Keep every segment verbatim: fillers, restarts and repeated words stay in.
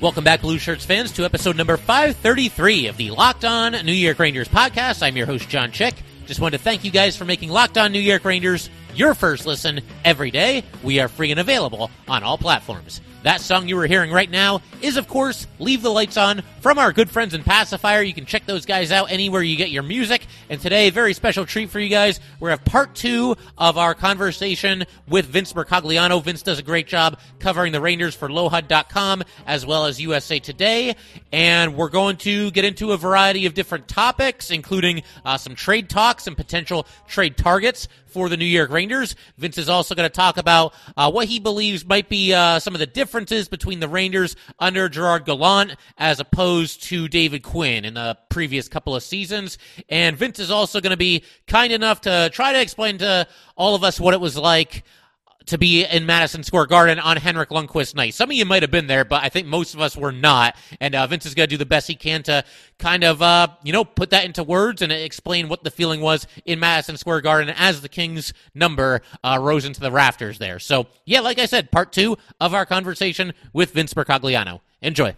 Welcome back, Blue Shirts fans, to episode number five thirty-three of the Locked On New York Rangers podcast. I'm your host, John Chick. Just wanted to thank you guys for making Locked On New York Rangers your first listen every day. We are free and available on all platforms. That song you were hearing right now is, of course, Leave the Lights On from our good friends in Pacifier. You can check those guys out anywhere you get your music. And today, very special treat for you guys. We're going to have part two of our conversation with Vince Mercogliano. Vince does a great job covering the Rangers for LoHud dot com as well as U S A Today. And we're going to get into a variety of different topics, including uh, some trade talks and potential trade targets for the New York Rangers. Vince is also going to talk about uh, what he believes might be uh, some of the differences between the Rangers under Gerard Gallant as opposed to David Quinn in the previous couple of seasons. And Vince is also going to be kind enough to try to explain to all of us what it was like to be in Madison Square Garden on Henrik Lundqvist night. Some of you might have been there, but I think most of us were not. And uh, Vince is going to do the best he can to kind of, uh, you know, put that into words and explain what the feeling was in Madison Square Garden as the Kings' number uh, rose into the rafters there. So, yeah, like I said, part two of our conversation with Vince Mercogliano. Enjoy.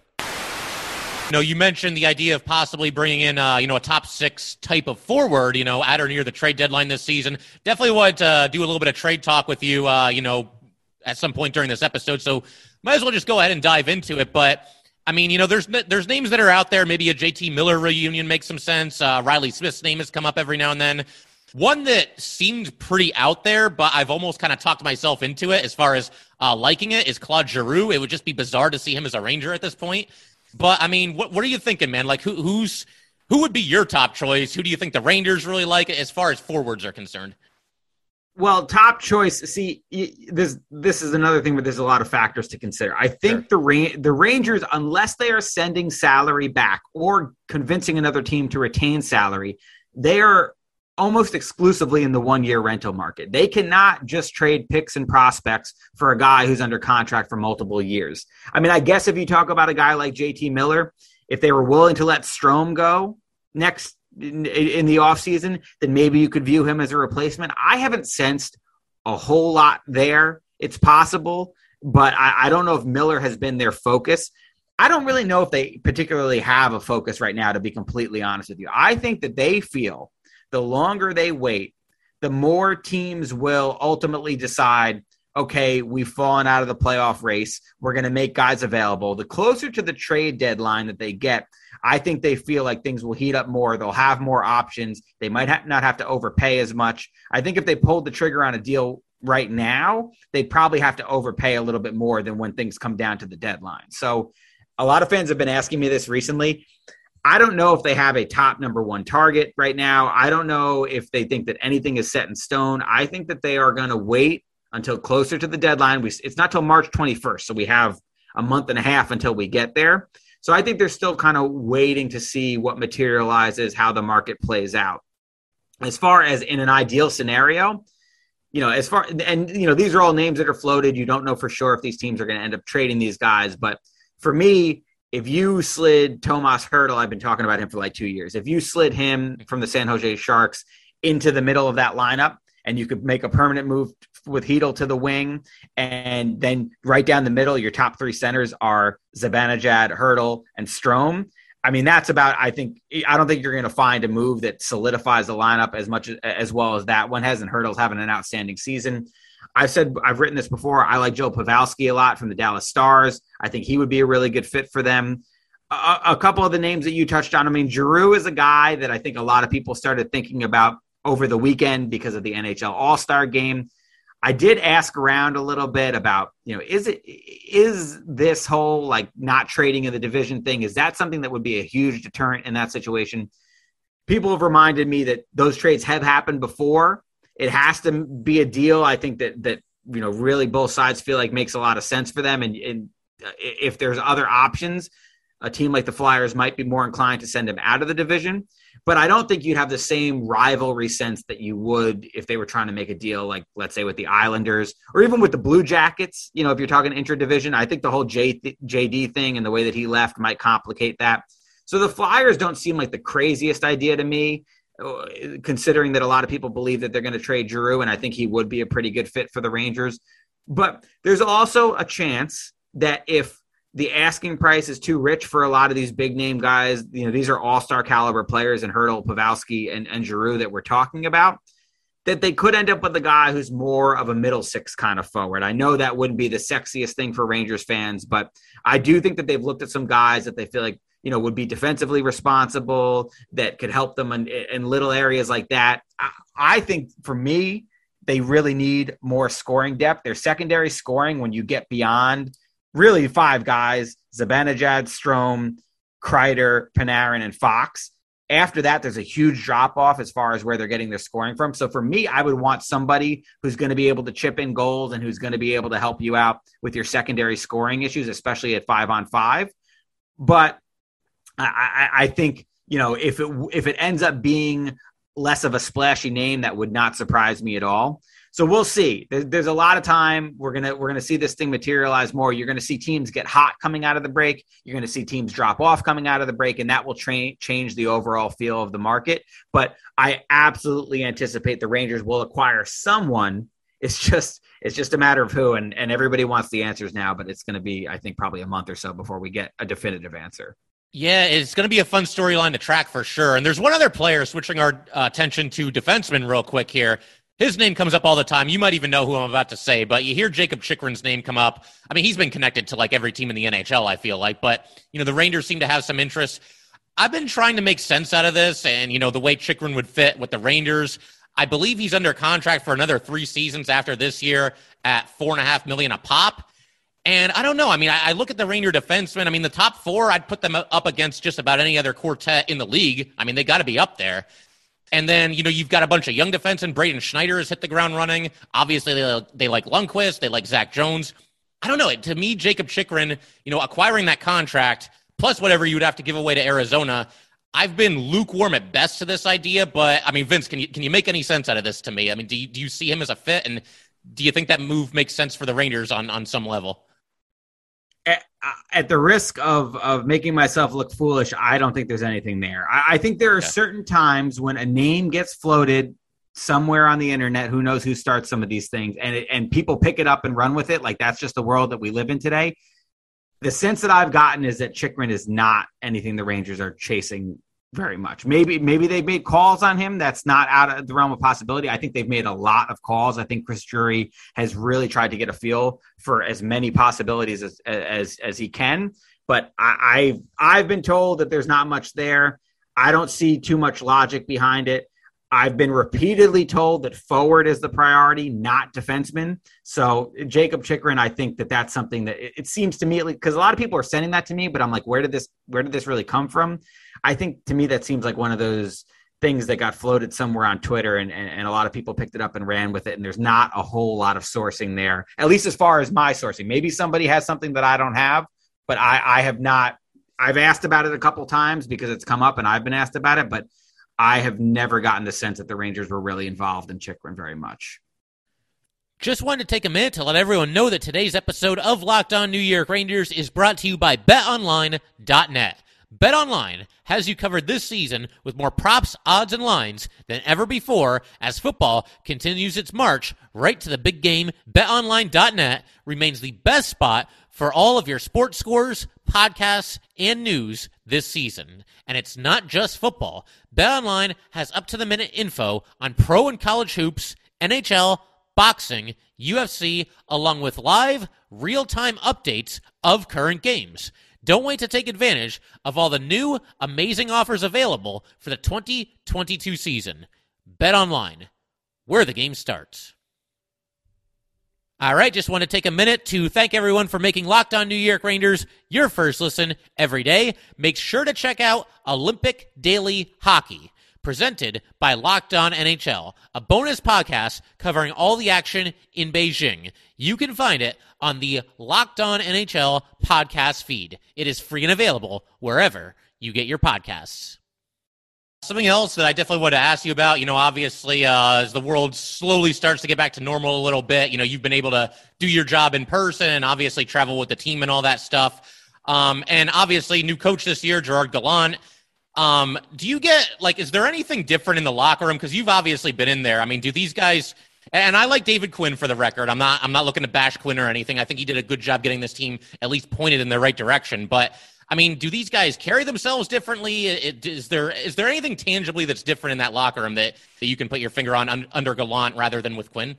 You know, you mentioned the idea of possibly bringing in, uh, you know, a top six type of forward, you know, at or near the trade deadline this season. Definitely wanted to do a little bit of trade talk with you, uh, you know, at some point during this episode. So might as well just go ahead and dive into it. But, I mean, you know, there's there's names that are out there. Maybe a J T Miller reunion makes some sense. Uh, Riley Smith's name has come up every now and then. One that seemed pretty out there, but I've almost kind of talked myself into it as far as uh, liking it, is Claude Giroux. It would just be bizarre to see him as a Ranger at this point. But, I mean, what what are you thinking, man? Like, who who's who would be your top choice? Who do you think the Rangers really like as far as forwards are concerned? Well, top choice, see, this this is another thing, but there's a lot of factors to consider. I think sure. the the Rangers, unless they are sending salary back or convincing another team to retain salary, they are almost exclusively in the one-year rental market. They cannot just trade picks and prospects for a guy who's under contract for multiple years. I mean, I guess if you talk about a guy like J T Miller, if they were willing to let Strome go next in, in the offseason, then maybe you could view him as a replacement. I haven't sensed a whole lot there. It's possible, but I, I don't know if Miller has been their focus. I don't really know if they particularly have a focus right now, to be completely honest with you. I think that they feel the longer they wait, the more teams will ultimately decide, okay, we've fallen out of the playoff race. We're going to make guys available. The closer to the trade deadline that they get, I think they feel like things will heat up more. They'll have more options. They might ha- not have to overpay as much. I think if they pulled the trigger on a deal right now, they probably have to overpay a little bit more than when things come down to the deadline. So a lot of fans have been asking me this recently. I don't know if they have a top number one target right now. I don't know if they think that anything is set in stone. I think that they are going to wait until closer to the deadline. We, it's not till March twenty-first, so we have a month and a half until we get there. So I think they're still kind of waiting to see what materializes, how the market plays out. As far as in an ideal scenario, you know, as far and you know, these are all names that are floated. You don't know for sure if these teams are going to end up trading these guys, but for me, if you slid Tomas Hertel, I've been talking about him for like two years. If you slid him from the San Jose Sharks into the middle of that lineup, and you could make a permanent move with Hertel to the wing, and then right down the middle, your top three centers are Zibanejad, Hertel, and Strome. I mean, that's about, I think, I don't think you're going to find a move that solidifies the lineup as much as, as well as that one has, and Hertel's having an outstanding season. I've said, I've written this before. I like Joe Pavelski a lot from the Dallas Stars. I think he would be a really good fit for them. A, a couple of the names that you touched on. I mean, Giroux is a guy that I think a lot of people started thinking about over the weekend because of the N H L All-Star game. I did ask around a little bit about, you know, is it, is this whole like not trading in the division thing, is that something that would be a huge deterrent in that situation? People have reminded me that those trades have happened before. It has to be a deal, I think, that, that you know, really both sides feel like makes a lot of sense for them. And, and if there's other options, a team like the Flyers might be more inclined to send him out of the division. But I don't think you'd have the same rivalry sense that you would if they were trying to make a deal, like, let's say, with the Islanders or even with the Blue Jackets. You know, if you're talking intra-division, I think the whole J D thing and the way that he left might complicate that. So the Flyers don't seem like the craziest idea to me, considering that a lot of people believe that they're going to trade Giroux, and I think he would be a pretty good fit for the Rangers. But there's also a chance that if the asking price is too rich for a lot of these big name guys, you know, these are all-star caliber players in Hertel, Pavelski, and, and Giroux that we're talking about, that they could end up with a guy who's more of a middle six kind of forward. I know that wouldn't be the sexiest thing for Rangers fans, but I do think that they've looked at some guys that they feel like, you know, would be defensively responsible, that could help them in, in little areas like that. I, I think for me, they really need more scoring depth. Their secondary scoring, when you get beyond really five guys, Zibanejad, Strome, Kreider, Panarin, and Fox. After that, there's a huge drop-off as far as where they're getting their scoring from. So for me, I would want somebody who's going to be able to chip in goals and who's going to be able to help you out with your secondary scoring issues, especially at five-on-five. But I, I think, you know, if it if it ends up being less of a splashy name, that would not surprise me at all. So we'll see. There's a lot of time. We're going to, we're going to see this thing materialize more. You're going to see teams get hot coming out of the break. You're going to see teams drop off coming out of the break, and that will tra- change the overall feel of the market. But I absolutely anticipate the Rangers will acquire someone. It's just, it's just a matter of who, and, and everybody wants the answers now, but it's going to be, I think, probably a month or so before we get a definitive answer. Yeah, it's going to be a fun storyline to track for sure. And there's one other player, switching our uh, attention to defensemen real quick here. His name comes up all the time. You might even know who I'm about to say, but you hear Jacob Chychrun's name come up. I mean, he's been connected to like every team in the N H L, I feel like, but you know, the Rangers seem to have some interest. I've been trying to make sense out of this and, you know, the way Chychrun would fit with the Rangers. I believe he's under contract for another three seasons after this year at four and a half million a pop. And I don't know. I mean, I, I look at the Ranger defensemen. I mean, the top four, I'd put them up against just about any other quartet in the league. I mean, they got to be up there. And then, you know, you've got a bunch of young defensemen. Braden Schneider has hit the ground running. Obviously, they, they like Lundqvist. They like Zach Jones. I don't know. To me, Jacob Chychrun, you know, acquiring that contract, plus whatever you would have to give away to Arizona, I've been lukewarm at best to this idea. But, I mean, Vince, can you can you make any sense out of this to me? I mean, do you, do you see him as a fit? And do you think that move makes sense for the Rangers on, on some level? At, at the risk of, of making myself look foolish, I don't think there's anything there. I, I think there are yeah. certain times when a name gets floated somewhere on the internet, who knows who starts some of these things, and it, and people pick it up and run with it. Like, that's just the world that we live in today. The sense that I've gotten is that Chychrun is not anything the Rangers are chasing very much. Maybe maybe they've made calls on him. That's not out of the realm of possibility. I think they've made a lot of calls. I think Chris Drury has really tried to get a feel for as many possibilities as as, as he can. But I, I've, I've been told that there's not much there. I don't see too much logic behind it. I've been repeatedly told that forward is the priority, not defenseman. So Jacob Chychrun, I think that that's something that it, it seems to me, because a lot of people are sending that to me, but I'm like, where did this, where did this really come from? I think to me, that seems like one of those things that got floated somewhere on Twitter and, and, and a lot of people picked it up and ran with it. And there's not a whole lot of sourcing there, at least as far as my sourcing. Maybe somebody has something that I don't have, but I, I have not, I've asked about it a couple times because it's come up and I've been asked about it, but I have never gotten the sense that the Rangers were really involved in Chychrun very much. Just wanted to take a minute to let everyone know that today's episode of Locked On New York Rangers is brought to you by bet online dot net. BetOnline has you covered this season with more props, odds, and lines than ever before as football continues its march right to the big game. bet online dot net remains the best spot for all of your sports scores, podcasts, and news this season. And it's not just football. BetOnline has up-to-the-minute info on pro and college hoops, N H L, boxing, U F C, along with live, real-time updates of current games. Don't wait to take advantage of all the new, amazing offers available for the twenty twenty-two season. Bet online, where the game starts. All right, just want to take a minute to thank everyone for making Locked On New York Rangers your first listen every day. Make sure to check out Olympic Daily Hockey, presented by Locked On N H L, a bonus podcast covering all the action in Beijing. You can find it on the Locked On N H L podcast feed. It is free and available wherever you get your podcasts. Something else that I definitely want to ask you about, you know, obviously uh, as the world slowly starts to get back to normal a little bit, you know, you've been able to do your job in person and obviously travel with the team and all that stuff. Um, and obviously new coach this year, Gerard Gallant. Um, do you get, like, is there anything different in the locker room? Because you've obviously been in there. I mean, do these guys, and I like David Quinn for the record. I'm not, I'm not looking to bash Quinn or anything. I think he did a good job getting this team at least pointed in the right direction. But I mean, do these guys carry themselves differently? Is there is there anything tangibly that's different in that locker room that, that you can put your finger on un, under Gallant rather than with Quinn?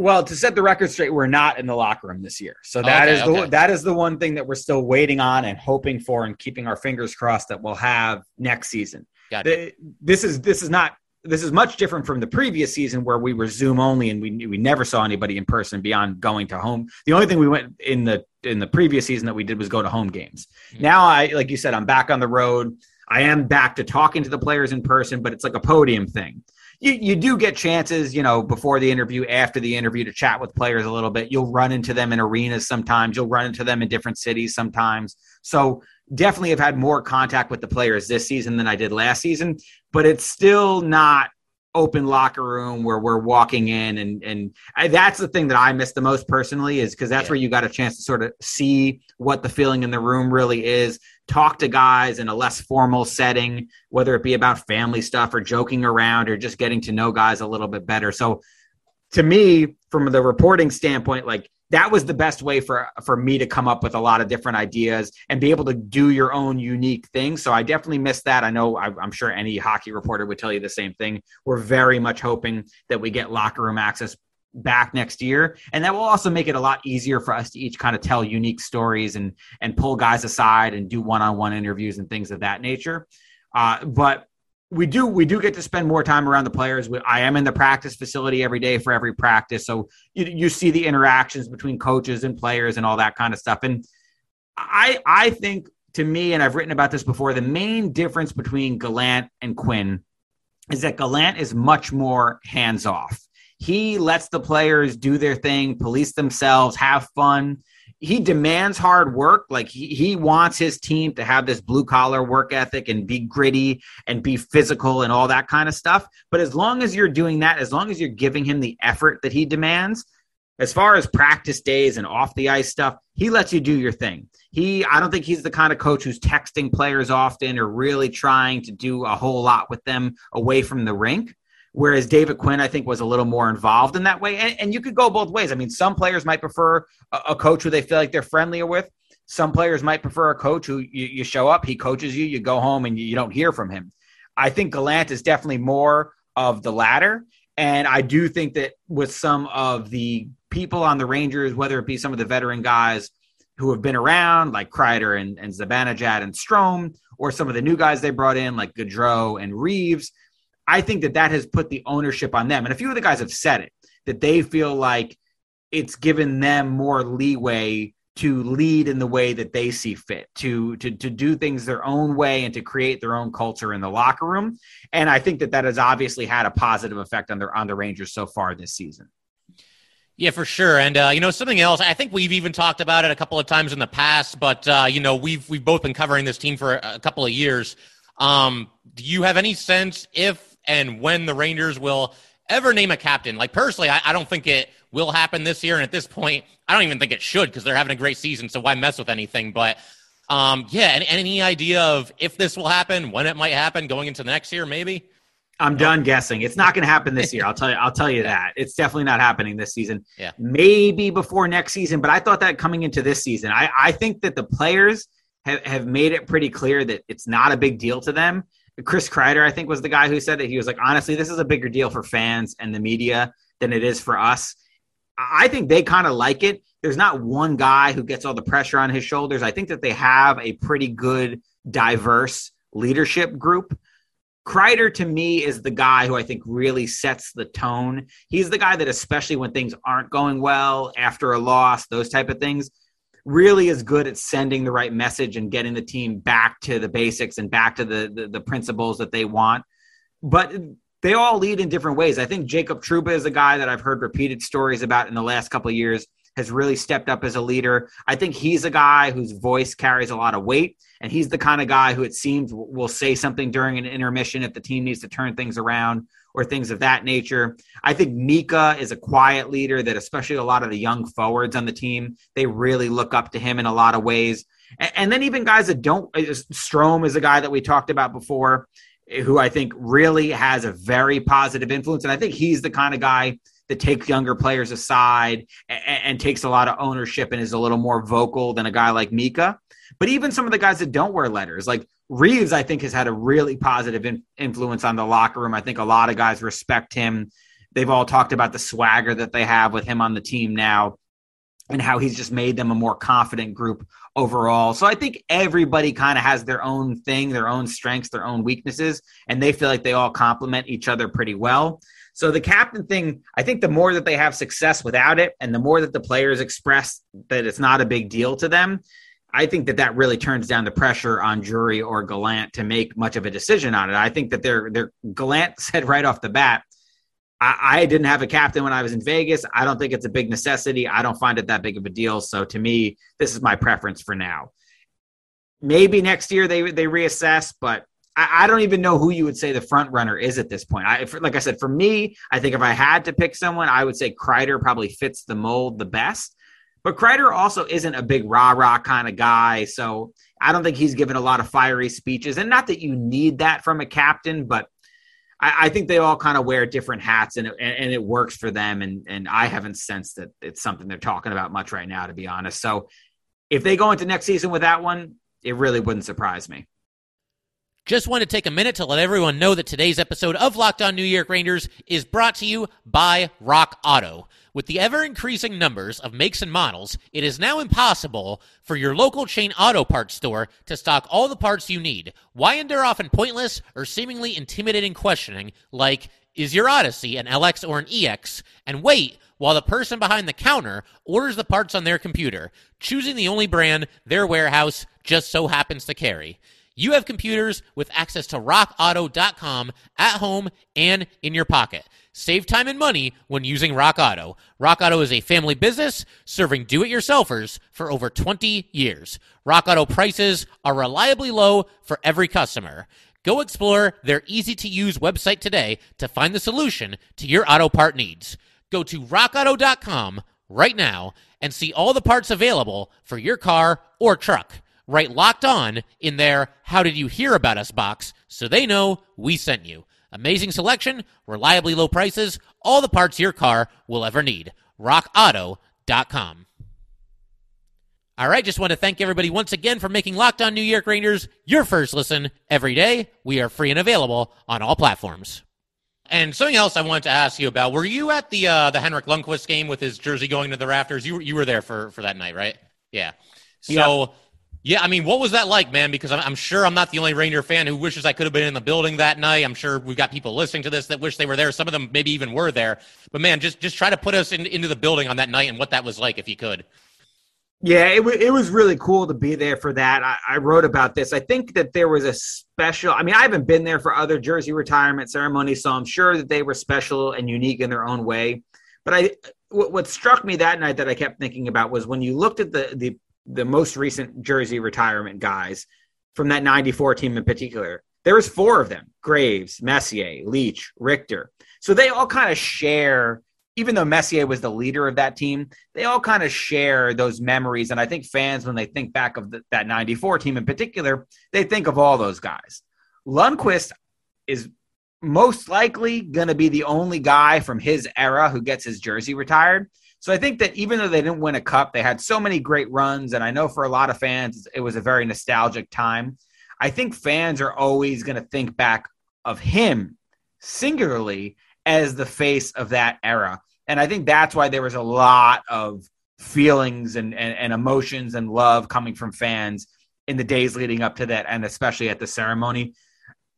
Well, to set the record straight, we're not in the locker room this year. So that okay, is okay. the that is the one thing that we're still waiting on and hoping for and keeping our fingers crossed that we'll have next season. Got it. The, this is this is not this is much different from the previous season where we were Zoom only and we we never saw anybody in person beyond going to home. The only thing we went in the in the previous season that we did was go to home games. Mm-hmm. Now I, like you said, I'm back on the road. I am back to talking to the players in person, but it's like a podium thing. You you do get chances, you know, before the interview, after the interview to chat with players a little bit. You'll run into them in arenas sometimes. You'll run into them in different cities sometimes. So definitely have had more contact with the players this season than I did last season, but it's still not open locker room where we're walking in. And, and I, that's the thing that I miss the most personally is because that's yeah. where you got a chance to sort of see what the feeling in the room really is, talk to guys in a less formal setting, whether it be about family stuff or joking around or just getting to know guys a little bit better. So to me, from the reporting standpoint, like that was the best way for, for me to come up with a lot of different ideas and be able to do your own unique thing. So I definitely missed that. I know I, I'm sure any hockey reporter would tell you the same thing. We're very much hoping that we get locker room access back next year. And that will also make it a lot easier for us to each kind of tell unique stories and, and pull guys aside and do one-on-one interviews and things of that nature. Uh, but We do we do get to spend more time around the players. We, I am in the practice facility every day for every practice. So you, you see the interactions between coaches and players and all that kind of stuff. And I I think, to me, and I've written about this before, the main difference between Gallant and Quinn is that Gallant is much more hands-off. He lets the players do their thing, police themselves, have fun. He demands hard work. Like he, he wants his team to have this blue collar work ethic and be gritty and be physical and all that kind of stuff. But as long as you're doing that, as long as you're giving him the effort that he demands, as far as practice days and off the ice stuff, he lets you do your thing. He, I don't think he's the kind of coach who's texting players often or really trying to do a whole lot with them away from the rink. Whereas David Quinn, I think, was a little more involved in that way. And, and you could go both ways. I mean, some players might prefer a, a coach who they feel like they're friendlier with. Some players might prefer a coach who you, you show up, he coaches you, you go home, and you, you don't hear from him. I think Gallant is definitely more of the latter. And I do think that with some of the people on the Rangers, whether it be some of the veteran guys who have been around, like Kreider and, and Zibanejad and Strome, or some of the new guys they brought in, like Gaudreau and Reeves, I think that that has put the ownership on them. And a few of the guys have said it, that they feel like it's given them more leeway to lead in the way that they see fit, to, to, to do things their own way and to create their own culture in the locker room. And I think that that has obviously had a positive effect on, their, on the Rangers so far this season. Yeah, for sure. And, uh, you know, something else, I think we've even talked about it a couple of times in the past, but, uh, you know, we've, we've both been covering this team for a couple of years. Um, do you have any sense if, and when the Rangers will ever name a captain? Like, personally, I, I don't think it will happen this year. And at this point, I don't even think it should because they're having a great season, so why mess with anything? But, um, yeah, any, any idea of if this will happen, when it might happen, going into the next year, maybe? I'm no. done guessing. It's not going to happen this year. I'll tell you I'll tell you yeah. that. It's definitely not happening this season. Yeah. Maybe before next season, but I thought that coming into this season. I, I think that the players have, have made it pretty clear that it's not a big deal to them. Chris Kreider, I think, was the guy who said that he was like, honestly, this is a bigger deal for fans and the media than it is for us. I think they kind of like it. There's not one guy who gets all the pressure on his shoulders. I think that they have a pretty good, diverse leadership group. Kreider, to me, is the guy who I think really sets the tone. He's the guy that, especially when things aren't going well, after a loss, those type of things, really is good at sending the right message and getting the team back to the basics and back to the, the, the principles that they want. but they all lead in different ways. I think Jacob Trouba is a guy that I've heard repeated stories about in the last couple of years, has really stepped up as a leader. I think he's a guy whose voice carries a lot of weight, and he's the kind of guy who it seems will say something during an intermission if the team needs to turn things around or things of that nature. I think Mika is a quiet leader that especially a lot of the young forwards on the team, they really look up to him in a lot of ways. And, and then even guys that don't, Strome is a guy that we talked about before, who I think really has a very positive influence. And I think he's the kind of guy that takes younger players aside and, and takes a lot of ownership and is a little more vocal than a guy like Mika. But even some of the guys that don't wear letters, like Reeves, I think has had a really positive in- influence on the locker room. I think a lot of guys respect him. They've all talked about the swagger that they have with him on the team now and how he's just made them a more confident group overall. So I think everybody kind of has their own thing, their own strengths, their own weaknesses, and they feel like they all complement each other pretty well. So the captain thing, I think the more that they have success without it and the more that the players express that it's not a big deal to them, I think that that really turns down the pressure on Drury or Gallant to make much of a decision on it. I think that they're, they're Gallant said right off the bat, I, I didn't have a captain when I was in Vegas. I don't think it's a big necessity. I don't find it that big of a deal. So to me, this is my preference for now. Maybe next year they, they reassess, but I, I don't even know who you would say the front runner is at this point. I, for, like I said, for me, I think if I had to pick someone, I would say Kreider probably fits the mold the best. But Kreider also isn't a big rah-rah kind of guy, so I don't think he's given a lot of fiery speeches. And not that you need that from a captain, but I, I think they all kind of wear different hats, and it, and it works for them. And, and I haven't sensed that it's something they're talking about much right now, to be honest. So if they go into next season with that one, it really wouldn't surprise me. Just want to take a minute to let everyone know that today's episode of Locked On New York Rangers is brought to you by Rock Auto. With the ever-increasing numbers of makes and models, it is now impossible for your local chain auto parts store to stock all the parts you need. Why endure often pointless or seemingly intimidating questioning like, is your Odyssey an L X or an E X? And wait while the person behind the counter orders the parts on their computer, choosing the only brand their warehouse just so happens to carry. You have computers with access to rock auto dot com at home and in your pocket. Save time and money when using Rock Auto. Rock Auto is a family business serving do-it-yourselfers for over twenty years. Rock Auto prices are reliably low for every customer. Go explore their easy-to-use website today to find the solution to your auto part needs. Go to rock auto dot com right now and see all the parts available for your car or truck. Right, Locked On in their How Did You Hear About Us box so they know we sent you. Amazing selection, reliably low prices, all the parts your car will ever need. rock auto dot com. All right, just want to thank everybody once again for making Locked On New York Rangers your first listen every day. We are free and available on all platforms. And something else I wanted to ask you about, were you at the uh, the Henrik Lundqvist game with his jersey going to the rafters? You, you were there for, for that night, right? Yeah. So... Yep. Yeah, I mean, what was that like, man? Because I'm, I'm sure I'm not the only Ranger fan who wishes I could have been in the building that night. I'm sure we've got people listening to this that wish they were there. Some of them maybe even were there. But, man, just just try to put us in, into the building on that night and what that was like if you could. Yeah, it, w- it was really cool to be there for that. I-, I wrote about this. I think that there was a special – I mean, I haven't been there for other jersey retirement ceremonies, so I'm sure that they were special and unique in their own way. But I w- what struck me that night that I kept thinking about was when you looked at the, the – the most recent jersey retirement guys from that ninety-four team in particular, there was four of them, Graves, Messier, Leach, Richter. So they all kind of share, even though Messier was the leader of that team, they all kind of share those memories. And I think fans, when they think back of the, that ninety-four team in particular, they think of all those guys. Lundqvist is most likely going to be the only guy from his era who gets his jersey retired. So I think that even though they didn't win a cup, they had so many great runs. And I know for a lot of fans, it was a very nostalgic time. I think fans are always going to think back of him singularly as the face of that era. And I think that's why there was a lot of feelings and, and, and emotions and love coming from fans in the days leading up to that. And especially at the ceremony.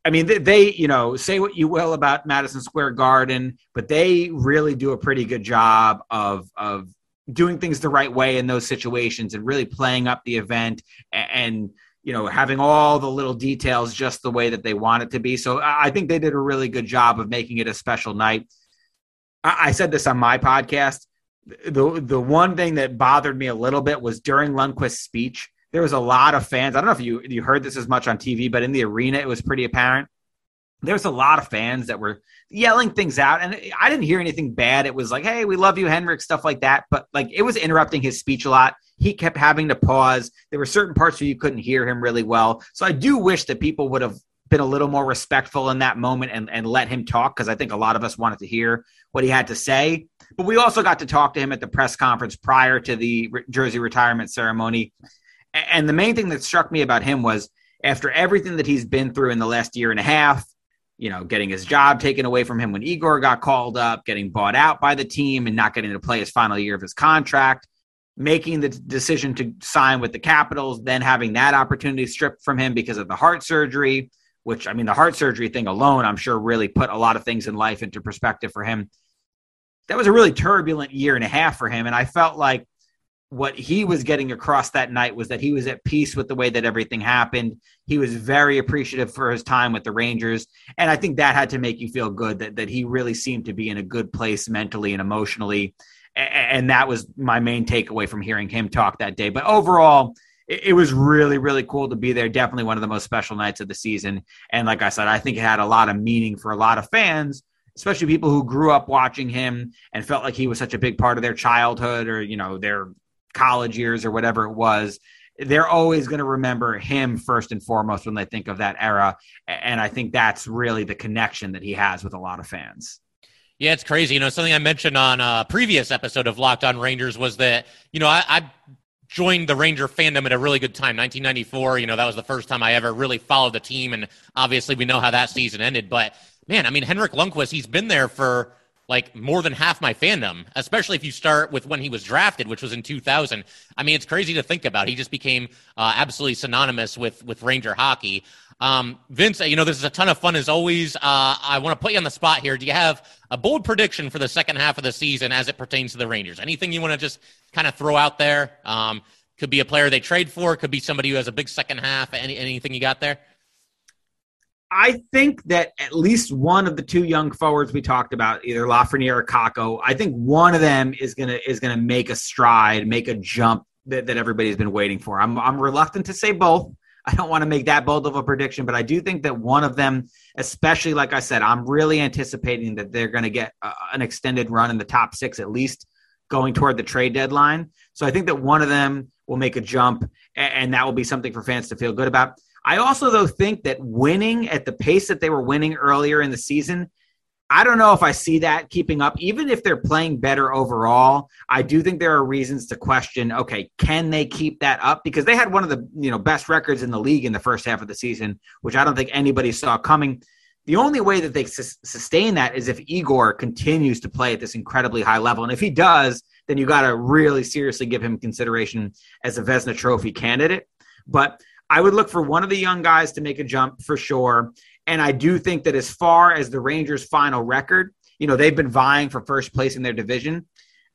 I mean, they, you know, say what you will about Madison Square Garden, but they really do a pretty good job of of doing things the right way in those situations and really playing up the event and you know, having all the little details just the way that they want it to be. So I think they did a really good job of making it a special night. I, I said this on my podcast. The the one thing that bothered me a little bit was during Lundqvist's speech, there was a lot of fans. I don't know if you you heard this as much on T V, but in the arena, it was pretty apparent. There was a lot of fans that were yelling things out, and I didn't hear anything bad. It was like, hey, we love you, Henrik, stuff like that. But like, it was interrupting his speech a lot. He kept having to pause. There were certain parts where you couldn't hear him really well. So I do wish that people would have been a little more respectful in that moment and, and let him talk, because I think a lot of us wanted to hear what he had to say. But we also got to talk to him at the press conference prior to the re- jersey retirement ceremony. And the main thing that struck me about him was, after everything that he's been through in the last year and a half, you know, getting his job taken away from him when Igor got called up, getting bought out by the team and not getting to play his final year of his contract, making the decision to sign with the Capitals, then having that opportunity stripped from him because of the heart surgery, which, I mean, the heart surgery thing alone, I'm sure really put a lot of things in life into perspective for him. That was a really turbulent year and a half for him. And I felt like what he was getting across that night was that he was at peace with the way that everything happened. He was very appreciative for his time with the Rangers. And I think that had to make you feel good, that, that he really seemed to be in a good place mentally and emotionally. And that was my main takeaway from hearing him talk that day. But overall, it was really, really cool to be there. Definitely one of the most special nights of the season. And like I said, I think it had a lot of meaning for a lot of fans, especially people who grew up watching him and felt like he was such a big part of their childhood or, you know, their college years or whatever it was. They're always going to remember him first and foremost when they think of that era. And I think that's really the connection that he has with a lot of fans. Yeah, it's crazy. You know, something I mentioned on a previous episode of Locked On Rangers was that, you know, I, I joined the Ranger fandom at a really good time, nineteen ninety-four. You know, that was the first time I ever really followed the team. And obviously we know how that season ended, but man, I mean, Henrik Lundqvist, he's been there for like more than half my fandom, especially if you start with when he was drafted, which was in two thousand. I mean, it's crazy to think about. He just became uh, absolutely synonymous with, with Ranger hockey. Um, Vince, you know, this is a ton of fun as always. Uh, I want to put you on the spot here. Do you have a bold prediction for the second half of the season as it pertains to the Rangers? Anything you want to just kind of throw out there? Um, could be a player they trade for. Could be somebody who has a big second half. Any, anything you got there? I think that at least one of the two young forwards we talked about, either Lafreniere or Kakko, I think one of them is gonna is gonna make a stride, make a jump that, that everybody's been waiting for. I'm I'm reluctant to say both. I don't want to make that bold of a prediction, but I do think that one of them, especially like I said, I'm really anticipating that they're going to get a, an extended run in the top six, at least going toward the trade deadline. So I think that one of them will make a jump, and, and that will be something for fans to feel good about. I also, though, think that winning at the pace that they were winning earlier in the season, I don't know if I see that keeping up. Even if they're playing better overall, I do think there are reasons to question, okay, can they keep that up? Because they had one of the, you know, best records in the league in the first half of the season, which I don't think anybody saw coming. The only way that they s- sustain that is if Igor continues to play at this incredibly high level. And if he does, then you got to really seriously give him consideration as a Vezina Trophy candidate. But I would look for one of the young guys to make a jump for sure. And I do think that as far as the Rangers' final record, you know, they've been vying for first place in their division.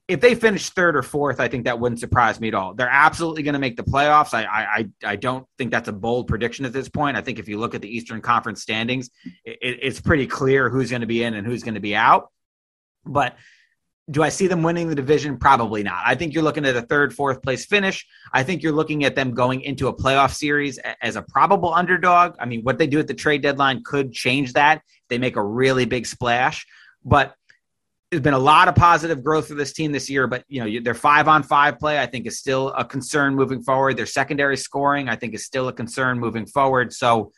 If they finish third or fourth, I think that wouldn't surprise me at all. They're absolutely going to make the playoffs. I, I, I don't think that's a bold prediction at this point. I think if you look at the Eastern Conference standings, it, it's pretty clear who's going to be in and who's going to be out. But do I see them winning the division? Probably not. I think you're looking at a third, fourth place finish. I think you're looking at them going into a playoff series as a probable underdog. I mean, what they do at the trade deadline could change that. They make a really big splash, but there's been a lot of positive growth for this team this year, but you know, their five on five play, I think, is still a concern moving forward. Their secondary scoring, I think, is still a concern moving forward. So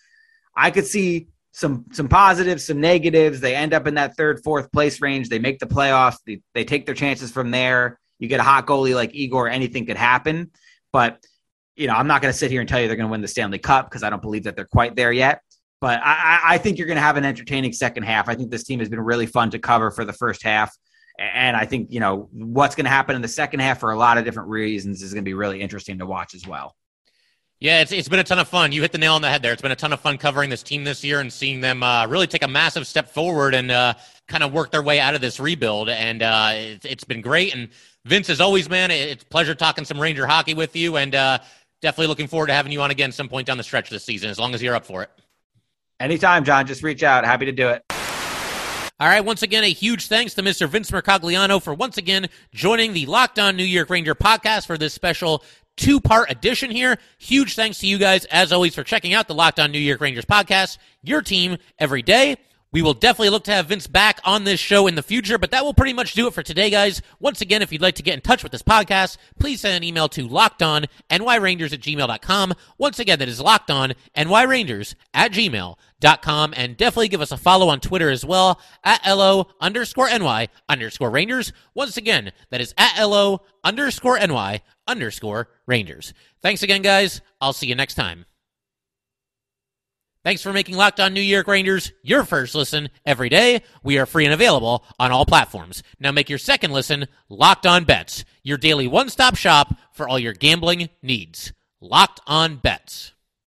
I could see Some some positives, some negatives. They end up in that third, fourth place range. They make the playoffs. They, they take their chances from there. You get a hot goalie like Igor, anything could happen. But, you know, I'm not going to sit here and tell you they're going to win the Stanley Cup because I don't believe that they're quite there yet. But I, I think you're going to have an entertaining second half. I think this team has been really fun to cover for the first half. And I think, you know, what's going to happen in the second half for a lot of different reasons is going to be really interesting to watch as well. Yeah, it's it's been a ton of fun. You hit the nail on the head there. It's been a ton of fun covering this team this year and seeing them uh, really take a massive step forward and uh, kind of work their way out of this rebuild. And uh, it's, it's been great. And Vince, as always, man, it's a pleasure talking some Ranger hockey with you. And uh, definitely looking forward to having you on again some point down the stretch this season, as long as you're up for it. Anytime, John. Just reach out. Happy to do it. All right, once again, a huge thanks to Mister Vince Mercogliano for once again joining the Locked On New York Ranger podcast for this special two-part edition here. Huge thanks to you guys, as always, for checking out the Locked On New York Rangers podcast, your team every day. We will definitely look to have Vince back on this show in the future, but that will pretty much do it for today, guys. Once again, if you'd like to get in touch with this podcast, please send an email to locked on n y rangers at gmail dot com. Once again, that is locked on n y rangers at gmail dot com. And definitely give us a follow on Twitter as well, at LO underscore NY underscore Rangers. Once again, that is at LO underscore NY underscore Rangers. Thanks again, guys. I'll see you next time. Thanks for making Locked On New York Rangers your first listen every day. We are free and available on all platforms. Now make your second listen Locked On Bets, your daily one-stop shop for all your gambling needs. Locked On Bets.